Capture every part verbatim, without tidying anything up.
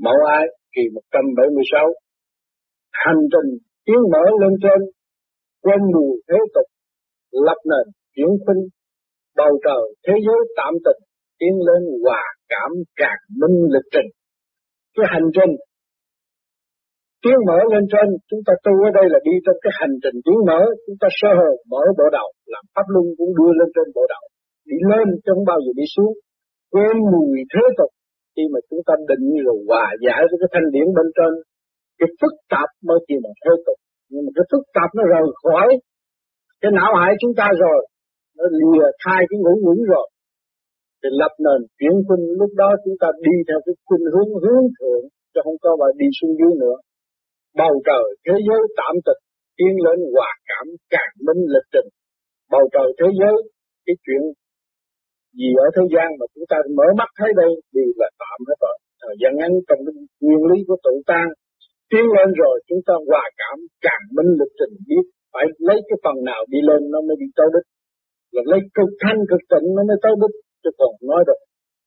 Mẫu ái kỳ một trăm bảy mươi sáu, hành trình tiến mở lên trên, quên mùi thế tục, lập nền chuyển sinh, bầu trời thế giới tạm tịch, tiến lên hòa cảm càng minh lịch trình. Cái hành trình tiến mở lên trên, chúng ta tu ở đây là đi trong cái hành trình tiến mở, chúng ta sơ hở mở bộ đầu, làm pháp luân cũng đưa lên trên bộ đầu, đi lên chứ không bao giờ đi xuống, quên mùi thế tục. Khi mà chúng ta định rồi hòa giải với cái thanh điển bên trên, cái phức tạp mới chỉ là thế tục, nhưng mà cái phức tạp nó rời khỏi cái não hải chúng ta rồi, nó lìa thai cái ngũ ngữ rồi, thì lập nền chuyển khuynh, lúc đó chúng ta đi theo cái khuynh hướng hướng thượng, chứ không có mà đi xuống dưới nữa. Bầu trời thế giới tạm tịch, tiến lên hòa cảm càng minh lịch trình. Bầu trời thế giới, cái chuyện vì ở thế gian mà chúng ta mở mắt thấy đây đều là tạm hết rồi. Thời gian ngắn trong nguyên lý của tự tan, tiến lên rồi chúng ta hòa cảm càng minh lịch trình, biết phải lấy cái phần nào đi lên nó mới đi tới đích, là lấy cực thanh cực tịnh nó mới tới đích. Chứ còn nói được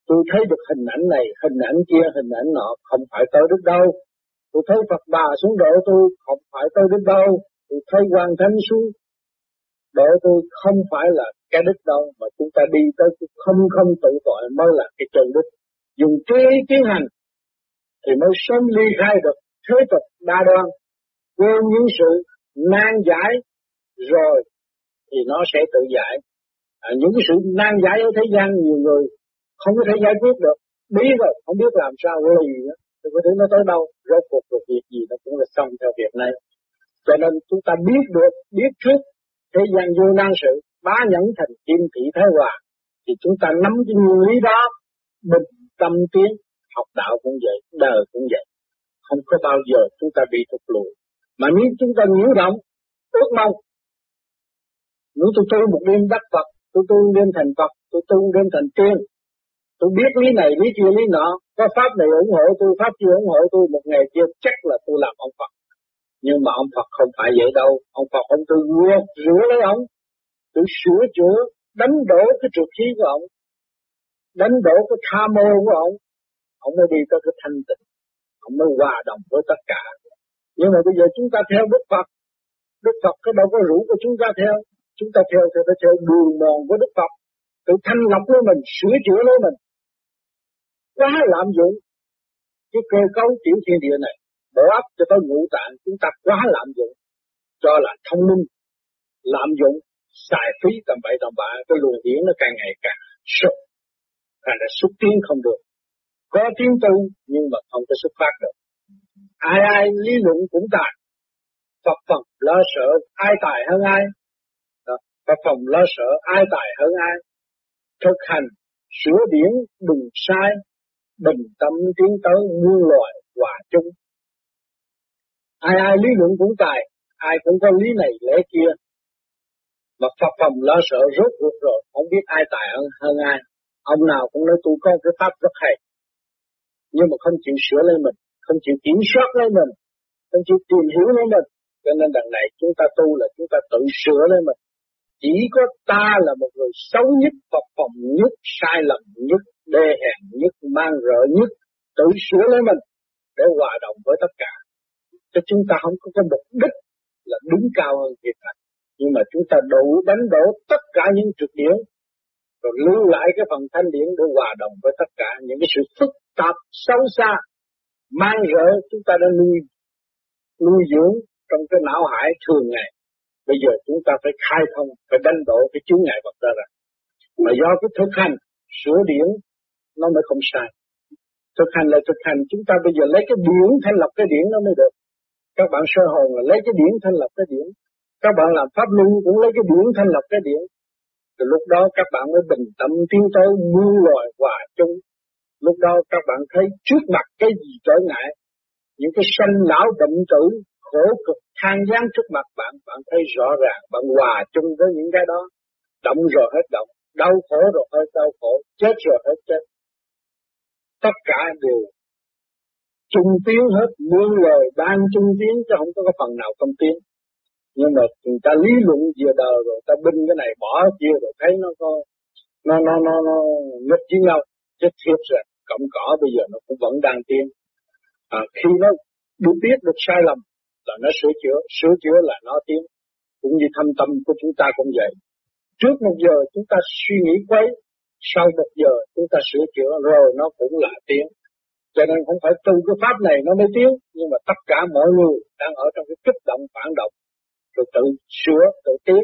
tôi thấy được hình ảnh này, hình ảnh kia, hình ảnh nọ, không phải tới đích đâu. Tôi thấy Phật Bà xuống độ tôi, không phải tới đích đâu. Tôi thấy Quan Thánh xuống độ tôi, không phải là cái đích đâu. Mà chúng ta đi tới không không tự tội mới là cái chân đích. Dùng trí tiến hành thì mới sớm ly khai được thế tục đa đoan, quên những sự nan giải rồi thì nó sẽ tự giải. À, những cái sự nan giải ở thế gian nhiều người không có thể giải quyết được, bí rồi không biết làm sao rồi gì nữa, thì có thể nó tới đâu, rốt cuộc được việc gì nó cũng là xong theo việc này. Cho nên chúng ta biết được, biết trước thế gian vô năng sự, bá nhẫn thành kim thị thái hòa, thì chúng ta nắm cái nguyên lý đó, bình tâm tiến, học đạo cũng vậy, đời cũng vậy, không có bao giờ chúng ta bị thụt lùi. Mà nếu chúng ta nhiễu động, ước mong, nếu tôi tu một đêm đắc Phật, tôi tu đêm thành Phật, tôi tu đêm thành tiên, tôi biết lý này, lý kia, lý nọ, có pháp này ủng hộ tôi, pháp kia ủng hộ tôi, một ngày kia chắc là tôi làm ông Phật. Nhưng mà ông Phật không phải vậy đâu, ông Phật ông tự rửa, rửa lấy ông, tự sửa chữa, đánh đổ cái trượt khí của ông, đánh đổ cái tha mô của ông, ông mới đi tới cái thanh tịnh, ông mới hòa đồng với tất cả. Nhưng mà bây giờ chúng ta theo Đức Phật, Đức Phật cái đâu có rủ của chúng ta theo, chúng ta theo thì ta theo đường mòn với Đức Phật, tự thanh lọc lấy mình, sửa chữa lấy mình, quá lạm dụng cái cơ cấu tiểu thiên địa này, bộ ấp cho tới ngũ tạng chúng ta quá lạm dụng, cho là thông minh, lạm dụng, xài phí tầm bậy tầm bạ, cái luồng điển nó càng ngày càng sụp, càng là xuất tiến không được, có tiến tu nhưng mà không có xuất phát được. Ai ai lý luận cũng tài, Phật phần lo sợ ai tài hơn ai. Phật phòng lo sợ ai tài hơn ai, thực hành, sửa điển, đừng sai, bình tâm tiến tới muôn loài hòa chung. Ai ai lý luận cũng tài, ai cũng có lý này lẽ kia, mà Phật phòng lo sợ rốt cuộc rồi, không biết ai tài hơn, hơn ai. Ông nào cũng nói tôi có cái pháp rất hay, nhưng mà không chịu sửa lấy mình, không chịu kiểm soát lấy mình, không chịu tìm hiểu lấy mình. Cho nên đằng này chúng ta tu là chúng ta tự sửa lấy mình. Chỉ có ta là một người xấu nhất, Phật phòng nhất, sai lầm nhất, đê hèn nhất, mang rợ nhất, tự sửa lấy mình để hòa đồng với tất cả. Chứ chúng ta không có cái mục đích là đứng cao hơn việc này. Nhưng mà chúng ta đủ đánh đổ tất cả những trược điển, rồi lưu lại cái phần thanh điển để hòa đồng với tất cả những cái sự phức tạp, xấu xa, mang rợ chúng ta đã nuôi, nuôi dưỡng trong cái não hải thường ngày. Bây giờ chúng ta phải khai thông, phải đánh đổ cái chướng ngại vật ra rồi. Mà do cái thực hành, sửa điển, nó mới không sai. Thực hành là thực hành, chúng ta bây giờ lấy cái điển thanh lập cái điển nó mới được. Các bạn sơ hồn là lấy cái điển thanh lập cái điển. Các bạn làm pháp luân cũng lấy cái điển thanh lập cái điển. Từ lúc đó các bạn mới bình tâm tiến tới muôn loài hòa chung. Lúc đó các bạn thấy trước mặt cái gì trở ngại, những cái sanh lão bệnh tử, khổ cực than vãn trước mặt bạn, bạn thấy rõ ràng, bạn hòa chung với những cái đó, động rồi hết động, đau khổ rồi hết đau khổ, chết rồi hết chết. Tất cả đều chung tiếng hết, muôn lời đang chung tiếng chứ không có cái phần nào không tiếng. Nhưng mà người ta lý luận về đời rồi, ta binh cái này bỏ kia rồi thấy nó có, nó nó nó nó nghịch với nhau, chết thiệt rồi, cọng cỏ bây giờ nó cũng vẫn đang tiếng. À, khi nó biết được sai lầm là nó sửa chữa, sửa chữa là nó tiến. Cũng như thâm tâm của chúng ta cũng vậy. Trước một giờ chúng ta suy nghĩ quấy, sau một giờ chúng ta sửa chữa rồi nó cũng là tiến. Cho nên không phải tu cái pháp này nó mới tiến, nhưng mà tất cả mọi người đang ở trong cái kích động phản động, rồi tự sửa, tự tiến.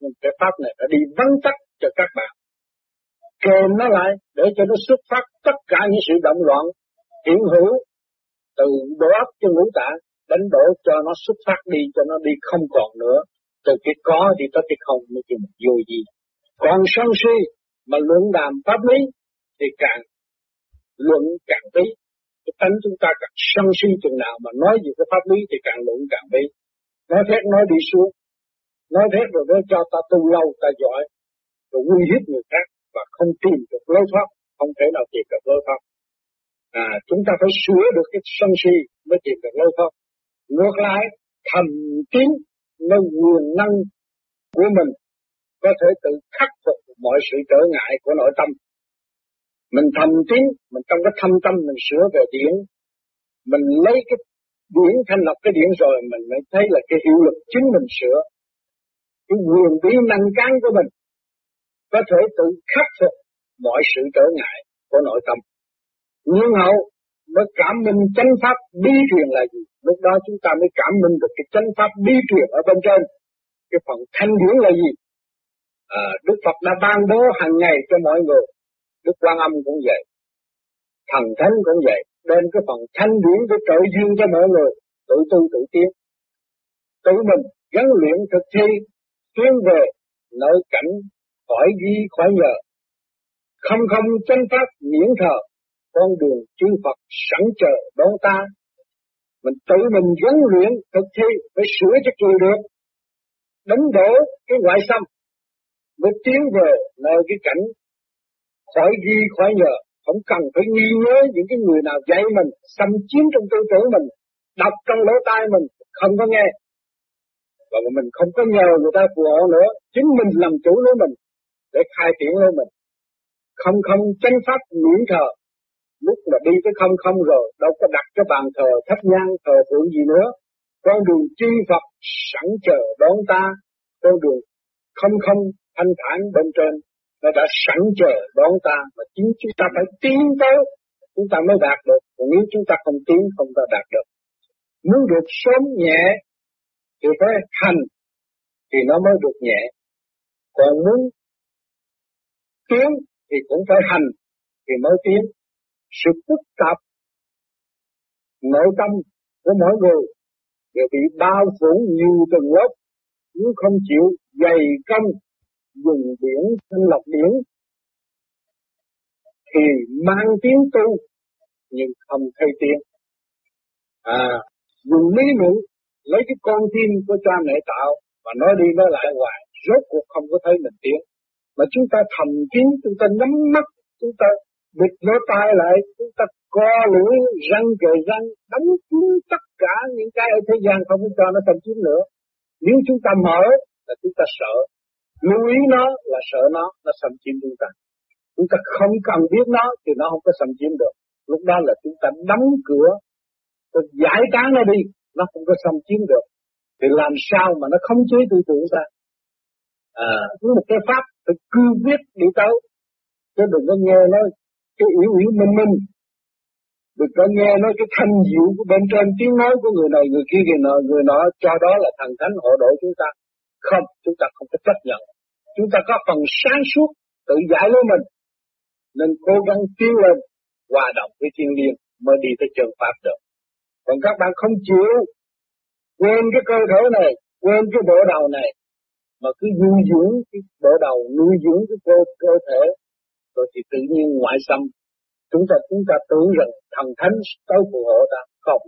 Nhưng cái pháp này đã đi vắn tắt cho các bạn, kèm nó lại để cho nó xuất phát tất cả những sự động loạn hiện hữu từ đầu óc cho ngũ tạng, đánh đổ cho nó xuất phát đi, cho nó đi không còn nữa. Từ cái có đi tới cái không mới kêu mình vô gì. Còn sân si mà luận đàm pháp lý thì càng luận càng bí. Cái tánh chúng ta càng sân si chừng nào mà nói về cái pháp lý thì càng luận càng bí. Nói thét nói đi xuống, nói thét rồi nó cho ta tu lâu, ta giỏi, rồi uy hiếp người khác và không tìm được lối thoát, không thể nào tìm được lối thoát. À, chúng ta phải sửa được cái sân si mới tìm được lối thoát. Ngược lại, thầm kín nó quyền năng của mình có thể tự khắc phục mọi sự trở ngại của nội tâm. Mình thầm kín, mình trong cái thâm tâm mình sửa về điển, mình lấy cái điển thanh lọc cái điển rồi mình mới thấy là cái hiệu lực chính mình sửa. Cái quyền biến năng cán của mình có thể tự khắc phục mọi sự trở ngại của nội tâm. Nhưng hậu mới cảm minh chánh pháp bí truyền là gì? Lúc đó chúng ta mới cảm minh được cái chánh pháp bí truyền ở bên trên. Cái phần thanh điển là gì? À, Đức Phật đã ban bố hàng ngày cho mọi người. Đức Quan Âm cũng vậy, Thần Thánh cũng vậy. Đến cái phần thanh điển để trợ duyên cho mọi người tự tu tự tiến, tự mình gắn luyện thực thi, tiến về nơi cảnh khỏi ghi khỏi nhờ. Không không chánh pháp miễn thờ, con đường chư Phật sẵn chờ đón ta. Mình tự mình gắn luyện thực thi phải sửa cho kịp được, đánh đổ cái ngoại xâm mới tiến về nơi cái cảnh khỏi ghi khỏi nhờ. Không cần phải nghi ngờ những cái người nào dạy mình, xâm chiếm trong tư tưởng mình, đọc trong lỗ tai mình không có nghe, và mình không có nhờ người ta phù hộ nữa. Chính mình làm chủ lấy mình để khai triển lấy mình. Không không chánh pháp miễn thờ. Lúc mà đi tới không không rồi, đâu có đặt cái bàn thờ thắp nhang thờ phượng gì nữa. Con đường chư Phật sẵn chờ đón ta. Con đường không không thanh thản bên trên nó đã sẵn chờ đón ta, mà chính chúng ta phải tiến tới chúng ta mới đạt được. Còn nếu chúng ta không tiến không ta đạt được. Muốn được sớm nhẹ thì phải hành, thì nó mới được nhẹ. Còn muốn tiến thì cũng phải hành thì mới tiến. Sự phức tạp nội tâm của mỗi người đều bị bao phủ nhiều tầng lớp. Nếu không chịu dày công dùng điển thanh lọc điển thì mang tiếng tu nhưng không thay tiếng. À, dùng lý luận lấy cái con tim của cha mẹ tạo mà nói đi nói lại hoài, rốt cuộc không có thấy mình tiếng. Mà chúng ta thầm kín, chúng ta nắm mắt, chúng ta bịt lỗ tai lại, chúng ta co lưỡi răng kề răng, đóng kín tất cả những cái ở thế gian không có cho nó xâm chiếm nữa. Nếu chúng ta mở là chúng ta sợ, lưu ý nó là sợ nó, nó xâm chiếm chúng ta. Chúng ta không cần biết nó thì nó không có xâm chiếm được. Lúc đó là chúng ta đóng cửa, giải tán nó đi, nó không có xâm chiếm được. Thì làm sao mà nó khống chế tư tưởng ta? À, một cái pháp phải cương quyết đi tới, chứ đừng có nghe nó cái yếu yếu minh minh, đừng có nghe nói cái thanh diệu của bên trên tiếng nói của người này người kia người nọ người nọ cho đó là thần thánh hộ độ chúng ta. Không, chúng ta không có chấp nhận. Chúng ta có phần sáng suốt tự giải lấy mình, nên cố gắng tiến lên hòa đồng với thiên liêng mới đi tới trường pháp được. Còn các bạn không chịu, quên cái cơ thể này, quên cái bộ đầu này, mà cứ nuôi dưỡng cái bộ đầu, nuôi dưỡng cái cơ, cơ thể, rồi thì tự nhiên ngoại xâm. Chúng ta chúng ta tưởng rằng thần thánh tới phù hộ ta, không.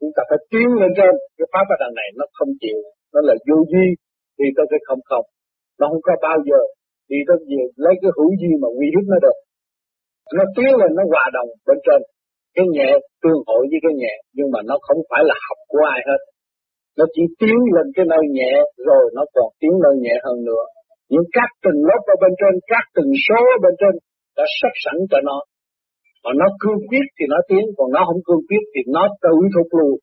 Chúng ta phải tiến lên trên. Cái pháp ở đằng này nó không chịu, nó là vô duy, đi tới cái không không. Nó không có bao giờ đi tới gì lấy cái hữu duy mà uy hiếp nó được. Nó tiến lên, nó hòa đồng bên trên. Cái nhẹ tương hội với cái nhẹ, nhưng mà nó không phải là học của ai hết. Nó chỉ tiến lên cái nơi nhẹ, rồi nó còn tiến lên nhẹ hơn nữa. Những các từng lớp ở bên trên, các từng số ở bên trên đã sắp sẵn cho nó. Còn nó cương quyết thì nó tiến, còn nó không cương quyết thì nó tự thụt lùi.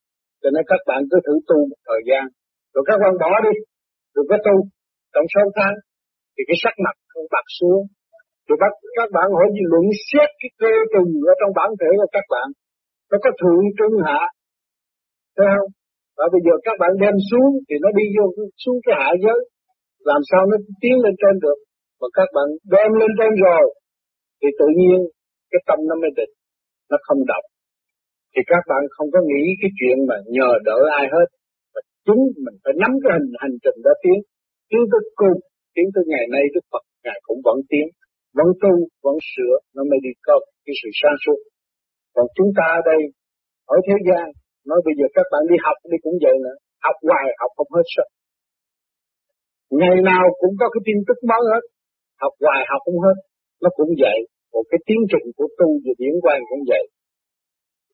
Cho nên các bạn cứ thử tu một thời gian, rồi các bạn bỏ đi, rồi có tu, trong sáu tháng, thì cái sắc mặt không bạc xuống. Rồi các, các bạn hỏi gì luận xét cái cơ trùng ở trong bản thể của các bạn, nó có thượng trung hạ, thấy không? Và bây giờ các bạn đem xuống thì nó đi vô xuống cái hạ giới, làm sao nó tiến lên trên được? Mà các bạn đem lên trên rồi, thì tự nhiên cái tâm nó mới định, nó không động. Thì các bạn không có nghĩ cái chuyện mà nhờ đỡ ai hết, mà chúng mình phải nắm cái hình hành trình đã tiến, tiến tới cùng, tiến tới ngày nay Đức Phật ngài cũng vẫn tiến, vẫn tu, vẫn sửa, nó mới đi có cái sự sáng suốt. Còn chúng ta ở đây, ở thế gian, nói bây giờ các bạn đi học đi cũng vậy nữa, học hoài học không hết sức. Ngày nào cũng có cái tin tức mới hết, học hoài học không hết, nó cũng vậy. Một cái tiến trình của tu về điển quan cũng vậy.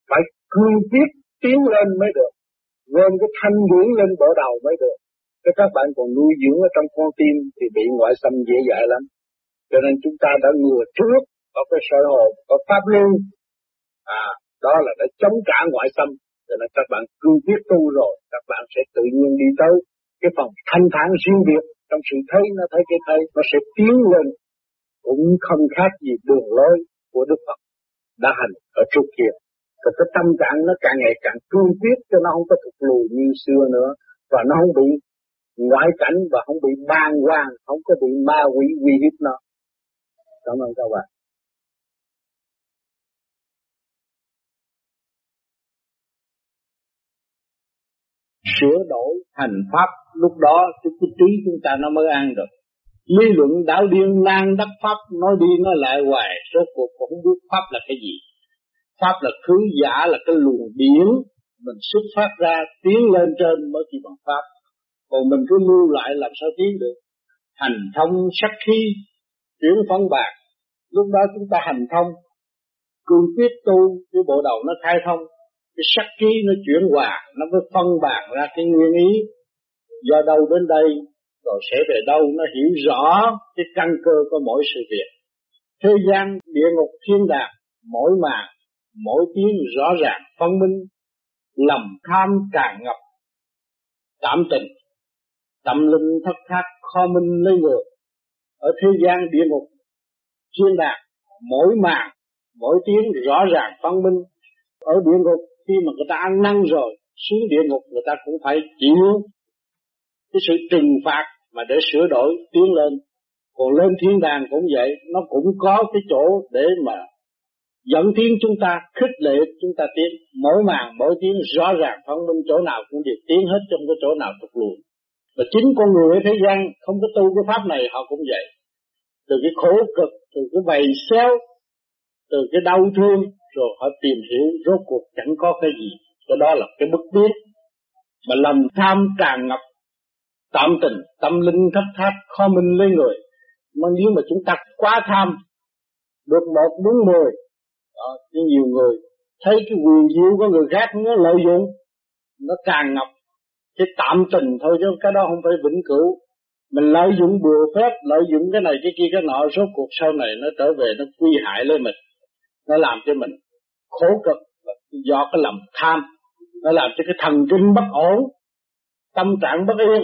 Phải cương quyết tiến lên mới được, gồm cái thanh điển lên bộ đầu mới được. Chứ các bạn còn nuôi dưỡng ở trong con tim thì bị ngoại xâm dễ dãi lắm. Cho nên chúng ta đã ngừa trước, có cái sở hồn, có pháp lưu. À, đó là để chống trả ngoại xâm. Cho nên các bạn cương quyết tu rồi, các bạn sẽ tự nhiên đi tới cái phần thanh thản riêng biệt. Trong sự thấy, nó thấy cái thấy, nó sẽ tiến lên. Cũng không khác gì đường lối của Đức Phật đã hành ở trước kia. Thì cái tâm trạng nó càng ngày càng cương quyết, cho nó không có thụt lùi như xưa nữa. Và nó không bị ngoại cảnh và không bị bàng hoàng, không có bị ma quỷ uy hiếp nó. Cảm ơn các bạn. Sửa đổi hành pháp, lúc đó cái trí chúng ta nó mới an được. Lý luận đảo điên nan đắc pháp, nói đi nói lại hoài, rốt cuộc cũng biết pháp là cái gì. Pháp là khứ giả, là cái luồng điển mình xuất phát ra, tiến lên trên mới chỉ bằng pháp. Còn mình cứ lưu lại làm sao tiến được? Hành thông sắc khí, chuyển phân bạc. Lúc đó chúng ta hành thông, cương quyết tu, cái bộ đầu nó khai thông, cái sắc khí nó chuyển hòa, nó mới phân bạc ra cái nguyên ý. Do đâu đến đây, rồi sẽ về đâu, nó hiểu rõ cái căn cơ của mỗi sự việc. Thế gian, địa ngục, thiên đàng, mỗi màn, mỗi tiếng rõ ràng, phân minh, lòng tham tràn ngập, tạm tình, tâm linh thất thác, kho minh lấy người. Ở thế gian, địa ngục, thiên đàng, mỗi màn, mỗi tiếng rõ ràng, phân minh. Ở địa ngục, khi mà người ta ăn năn rồi, xuống địa ngục người ta cũng phải chịu cái sự trừng phạt mà để sửa đổi, tiến lên. Còn lên thiên đàng cũng vậy, nó cũng có cái chỗ để mà dẫn tiến chúng ta, khích lệ chúng ta tiến. Mỗi màn, mỗi tiếng rõ ràng, phân minh, chỗ nào cũng được tiến hết, trong cái chỗ nào thuộc luôn. Và chính con người ở thế gian không có tu cái pháp này họ cũng vậy. Từ cái khổ cực, từ cái bầy xéo, từ cái đau thương, rồi họ tìm hiểu rốt cuộc chẳng có cái gì. Cái đó là cái bức biết. Mà lòng tham tràn ngập, tạm tình, tâm linh thất thác, khó minh lấy người. Mà nếu mà chúng ta quá tham, được một đúng mười, đó, nhiều người thấy cái quyền diệu của người khác nó lợi dụng, nó tràn ngập, cái tạm tình thôi chứ cái đó không phải vĩnh cửu. Mình lợi dụng bừa phép, lợi dụng cái này cái kia cái nọ, rốt cuộc sau này nó trở về nó quy hại lên mình. Nó làm cho mình khổ cực do cái lòng tham, nó làm cho cái thần kinh bất ổn, tâm trạng bất yên,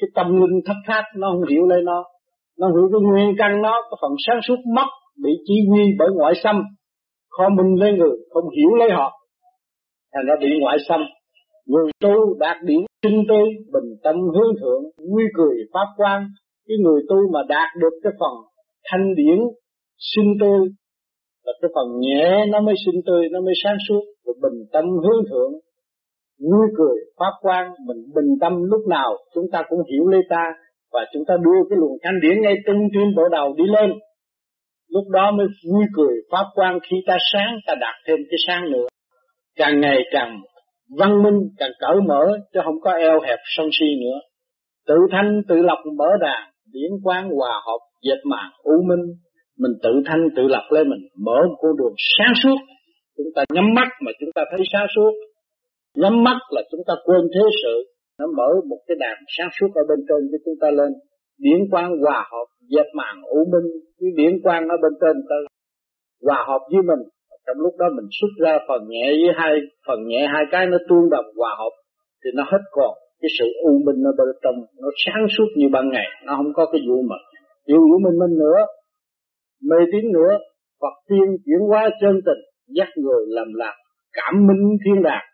cái tâm linh thất thác nó không hiểu lấy nó, nó hiểu cái nguyên căn nó, cái phần sáng suốt mất, bị chỉ huy bởi ngoại xâm, khó minh lấy người, không hiểu lấy họ, thành ra bị ngoại xâm. Người tu đạt điển sinh tươi, bình tâm hướng thượng, vui cười pháp quang. Cái người tu mà đạt được cái phần thanh điển sinh tươi, là cái phần nhẹ nó mới sinh tươi, nó mới sáng suốt, rồi bình tâm hướng thượng, vui cười pháp quang. Mình bình tâm lúc nào chúng ta cũng hiểu lấy ta, và chúng ta đưa cái luồng thanh điển ngay tinh trên bộ đầu đi lên. Lúc đó mới vui cười pháp quang. Khi ta sáng, ta đạt thêm cái sáng nữa, càng ngày càng văn minh, càng cởi mở, chứ không có eo hẹp sân si nữa. Tự thanh tự lập mở đàn, điển quang hòa hợp dệt màn u minh. Mình tự thanh tự lập lên, mình mở một con đường sáng suốt. Chúng ta nhắm mắt mà chúng ta thấy sáng suốt, nhắm mắt là chúng ta quên thế sự, nó mở một cái đàn sáng suốt ở bên trên cho chúng ta lên. Điển quang hòa hợp dệt màn u minh, cái điển quang ở bên trên ta hòa hợp với mình. Trong lúc đó mình xuất ra phần nhẹ với hai, phần nhẹ hai cái nó tương đồng hòa hợp thì nó hết còn cái sự u minh ở bên trong, nó sáng suốt như ban ngày, nó không có cái vụ mật, vụ của mình mình nữa, mê tín nữa. Phật tiên chuyển hóa chân tình, dắt người làm lạc, cảm minh thiên đàng.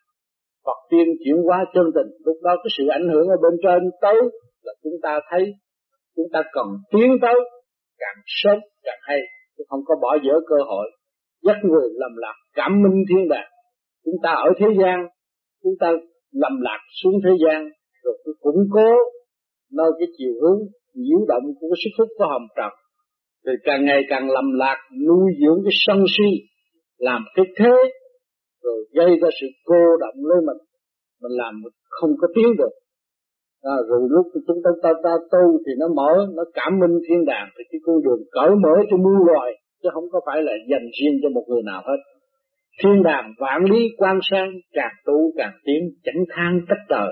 Phật tiên chuyển hóa chân tình, lúc đó cái sự ảnh hưởng ở bên trên tới là chúng ta thấy, chúng ta cần tiến tới càng sớm càng hay, chứ không có bỏ dở cơ hội. Dắt người làm lạc, cảm minh thiên đàng. Chúng ta ở thế gian, chúng ta lầm lạc xuống thế gian, rồi cứ củng cố nơi cái chiều hướng nhiễu động của cái sức hút của hồng trần, rồi càng ngày càng lầm lạc, nuôi dưỡng cái sân si, làm cái thế, rồi gây ra sự cô động lên mình, mình làm không có tiến được. À, rồi lúc chúng ta ta, ta tu thì nó mở, nó cảm minh thiên đàng, thì cái con đường cởi mở cho muôn loài, chứ không có phải là dành riêng cho một người nào hết. Thiên đàng vạn lý quan sang, càng tu càng tiến, chẳng than trách trời.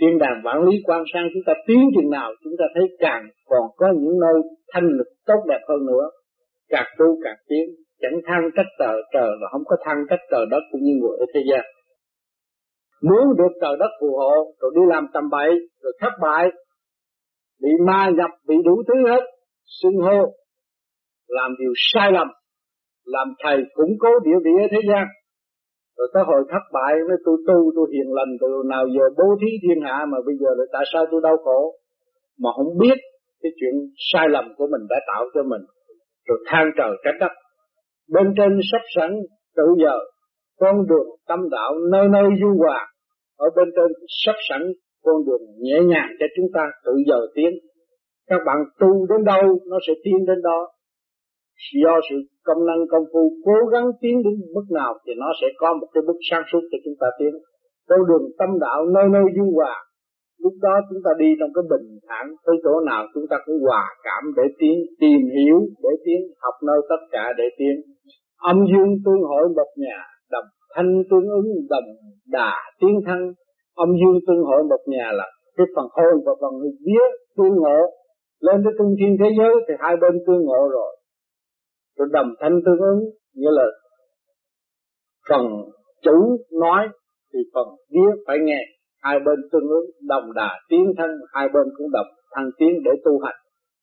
Thiên đàng vạn lý quan sang, chúng ta tiến chừng nào chúng ta thấy càng còn có những nơi thanh lực tốt đẹp hơn nữa. Càng tu càng tiến, chẳng than trách trời, trời là không có than trách trời đất cũng như người ở thế gian. Muốn được trời đất phù hộ, rồi đi làm tầm bậy, rồi thất bại, bị ma nhập, bị đủ thứ hết, xưng hô, làm điều sai lầm, làm thầy củng cố địa vị ở thế gian, rồi tới hồi thất bại nói tôi tu tôi hiền lành từ nào giờ bố thí thiên hạ mà bây giờ lại tại sao tôi đau khổ, mà không biết cái chuyện sai lầm của mình đã tạo cho mình, rồi than trời trách đất. Bên trên sắp sẵn tự giờ con đường tâm đạo nơi nơi du hòa, ở bên trên sắp sẵn con đường nhẹ nhàng cho chúng ta tự giờ tiến. Các bạn tu đến đâu nó sẽ tiến đến đó, do sự công năng công phu cố gắng tiến đến mức nào thì nó sẽ có một cái bước sáng suốt cho chúng ta tiến. Con đường tâm đạo nơi nơi du hòa, lúc đó chúng ta đi trong cái bình thản, tới chỗ nào chúng ta cũng hòa cảm để tiến, tìm hiểu để tiến, học nơi tất cả để tiến. Âm dương tương hội một nhà, đồng thanh tương ứng, đồng đà tiến thân. Âm dương tương hội một nhà là cái phần hồn và phần vía tương ngộ, lên tới trung thiên thế giới thì hai bên tương ngộ rồi. Rồi đồng thanh tương ứng, nghĩa là phần chủ nói thì phần vía phải nghe, hai bên tương ứng, đồng đà tiến thân, hai bên cũng đồng thanh tiến để tu hành,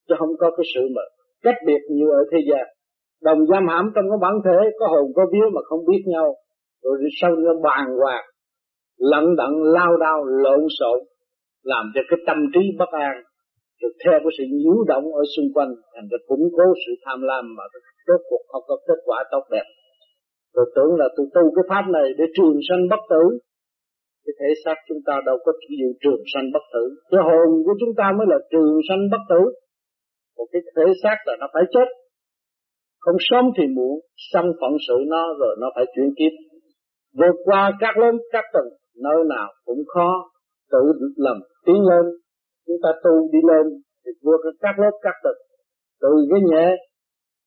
chứ không có cái sự mà cách biệt như ở thế gian. Đồng giam hãm trong cái bản thể, có hồn có vía mà không biết nhau, rồi sau nó bàn hoàng, lận đận lao đao lộn xộn, làm cho cái tâm trí bất an, rồi theo cái sự nhiễu động ở xung quanh, thành ra củng cố sự tham lam mà rốt cuộc không có kết quả tốt đẹp. Rồi tưởng là tôi tu cái pháp này để trường sanh bất tử, cái thể xác chúng ta đâu có chịu trường sanh bất tử, cái hồn của chúng ta mới là trường sanh bất tử, một cái thể xác là nó phải chết, không sớm thì muộn, xong phận sự nó rồi nó phải chuyển kiếp, vượt qua các lớn các tầng, nơi nào cũng khó, tự lầm tiến lên. Chúng ta tu đi lên thì vượt các lớp các tầng, từ cái nhẹ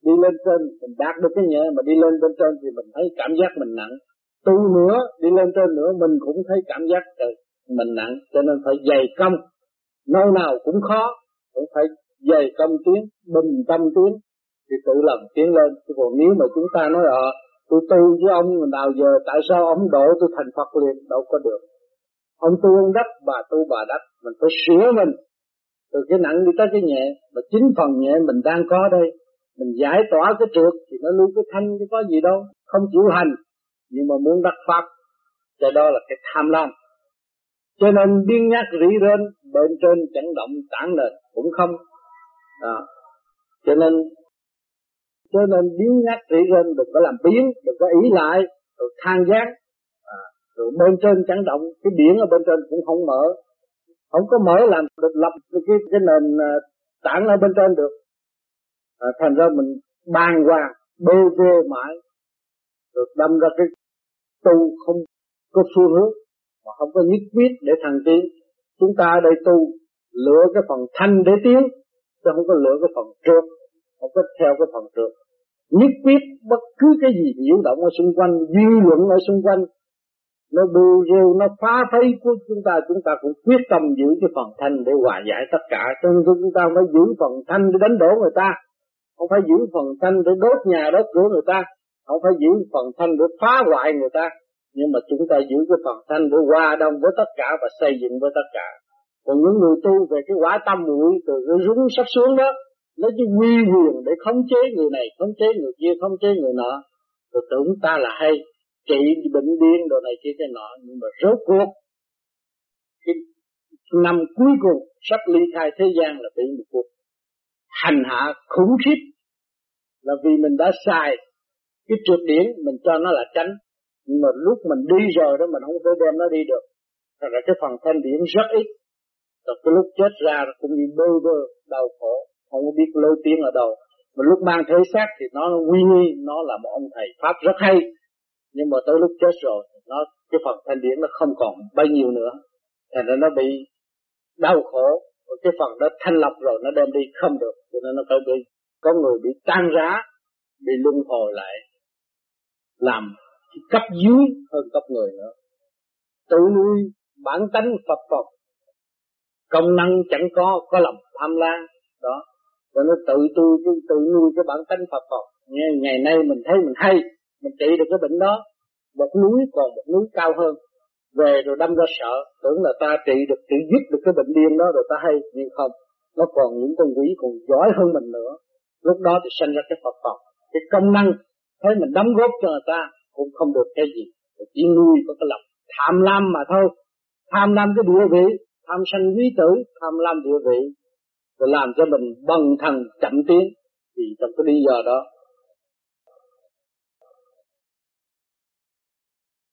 đi lên trên mình đạt được cái nhẹ, mà đi lên bên trên thì mình thấy cảm giác mình nặng, tu nữa đi lên trên nữa mình cũng thấy cảm giác mình nặng, cho nên phải dày công, nơi nào cũng khó cũng phải dày công tiến, bình tâm tiến thì tự làm tiến lên. Chứ còn nếu mà chúng ta nói ờ tôi tu với ông nào giờ tại sao ông độ tôi thành Phật liền, đâu có được. Ông tu ông đắc, bà tu bà đắc, mình phải sửa mình, từ cái nặng đi tới cái nhẹ, mà chính phần nhẹ mình đang có đây, mình giải tỏa cái trượt thì nó lưu cái thanh, chứ có gì đâu, không chịu hành, nhưng mà muốn đắc pháp, cho đó là cái tham lam. Cho nên biên nhắc rỉ rên, bên trên chẳng động tản nền cũng không, à, cho nên cho nên biên nhắc rỉ rên đừng có làm biến, đừng có ý lại, rồi than giác. Rồi bên trên chẳng động, cái biển ở bên trên cũng không mở, không có mở làm được lập cái, cái nền tảng ở bên trên được, à, thành ra mình bàn hoàng, bê vê mãi, rồi đâm ra cái tu không có phương hướng, mà không có nhất quyết để thăng tiến. Chúng ta ở đây tu, lựa cái phần thanh để tiến, chứ không có lựa cái phần trượt, không có theo cái phần trượt. Nhất quyết bất cứ cái gì nhiễu động ở xung quanh, dư luận ở xung quanh, nó bù rêu, nó phá phấy của chúng ta, chúng ta cũng quyết tâm giữ cái phần thanh để hòa giải tất cả. Cho nên chúng ta mới giữ phần thanh để đánh đổ người ta, không phải giữ phần thanh để đốt nhà đốt cửa người ta, không phải giữ phần thanh để phá hoại người ta, nhưng mà chúng ta giữ cái phần thanh để hòa đồng với tất cả và xây dựng với tất cả. Còn những người tu về cái quả tâm muội từ cái rúng sắp xuống đó, nó chỉ quy quyền để khống chế người này, khống chế người kia, khống chế người nọ, rồi tưởng ta là hay trị bệnh điên đồ này kia cái nọ. Nhưng mà rốt cuộc cái năm cuối cùng sắp ly khai thế gian là bị một cuộc hành hạ khủng khiếp, là vì mình đã xài cái trượt điển, mình cho nó là tránh, nhưng mà lúc mình đi rồi đó mình không thể đem nó đi được. Thật ra cái phần thanh điển rất ít, rồi cái lúc chết ra cũng như bơ vơ đau khổ, không biết lối tiếng ở đâu. Mà lúc mang thế xác thì nó uy nghi, nó là một ông thầy pháp rất hay, nhưng mà tới lúc chết rồi nó cái phần thanh điển nó không còn bao nhiêu nữa, thành ra nó bị đau khổ. Rồi cái phần đó thanh lọc rồi nó đem đi không được, cho nên nó phải bị, có người bị tan rã, bị luân hồi lại làm cấp dưới hơn cấp người nữa. Tự nuôi bản tánh phập phồng, công năng chẳng có, có lòng tham lam đó, cho nên tự tu tự, tự nuôi cái bản tánh phập phồng. Ngày nay mình thấy mình hay, mình trị được cái bệnh đó, một núi còn một núi cao hơn, về rồi đâm ra sợ, tưởng là ta trị được, trị dứt được cái bệnh điên đó rồi ta hay, nhưng không, nó còn những con quỷ còn giỏi hơn mình nữa. Lúc đó thì sanh ra cái phật phật, cái công năng, thấy mình đóng góp cho người ta cũng không được cái gì, chỉ nuôi có cái lòng tham lam mà thôi, tham lam cái địa vị, tham sanh quý tử, tham lam địa vị, rồi làm cho mình bần thần chậm tiến. Thì trong cái lý do đó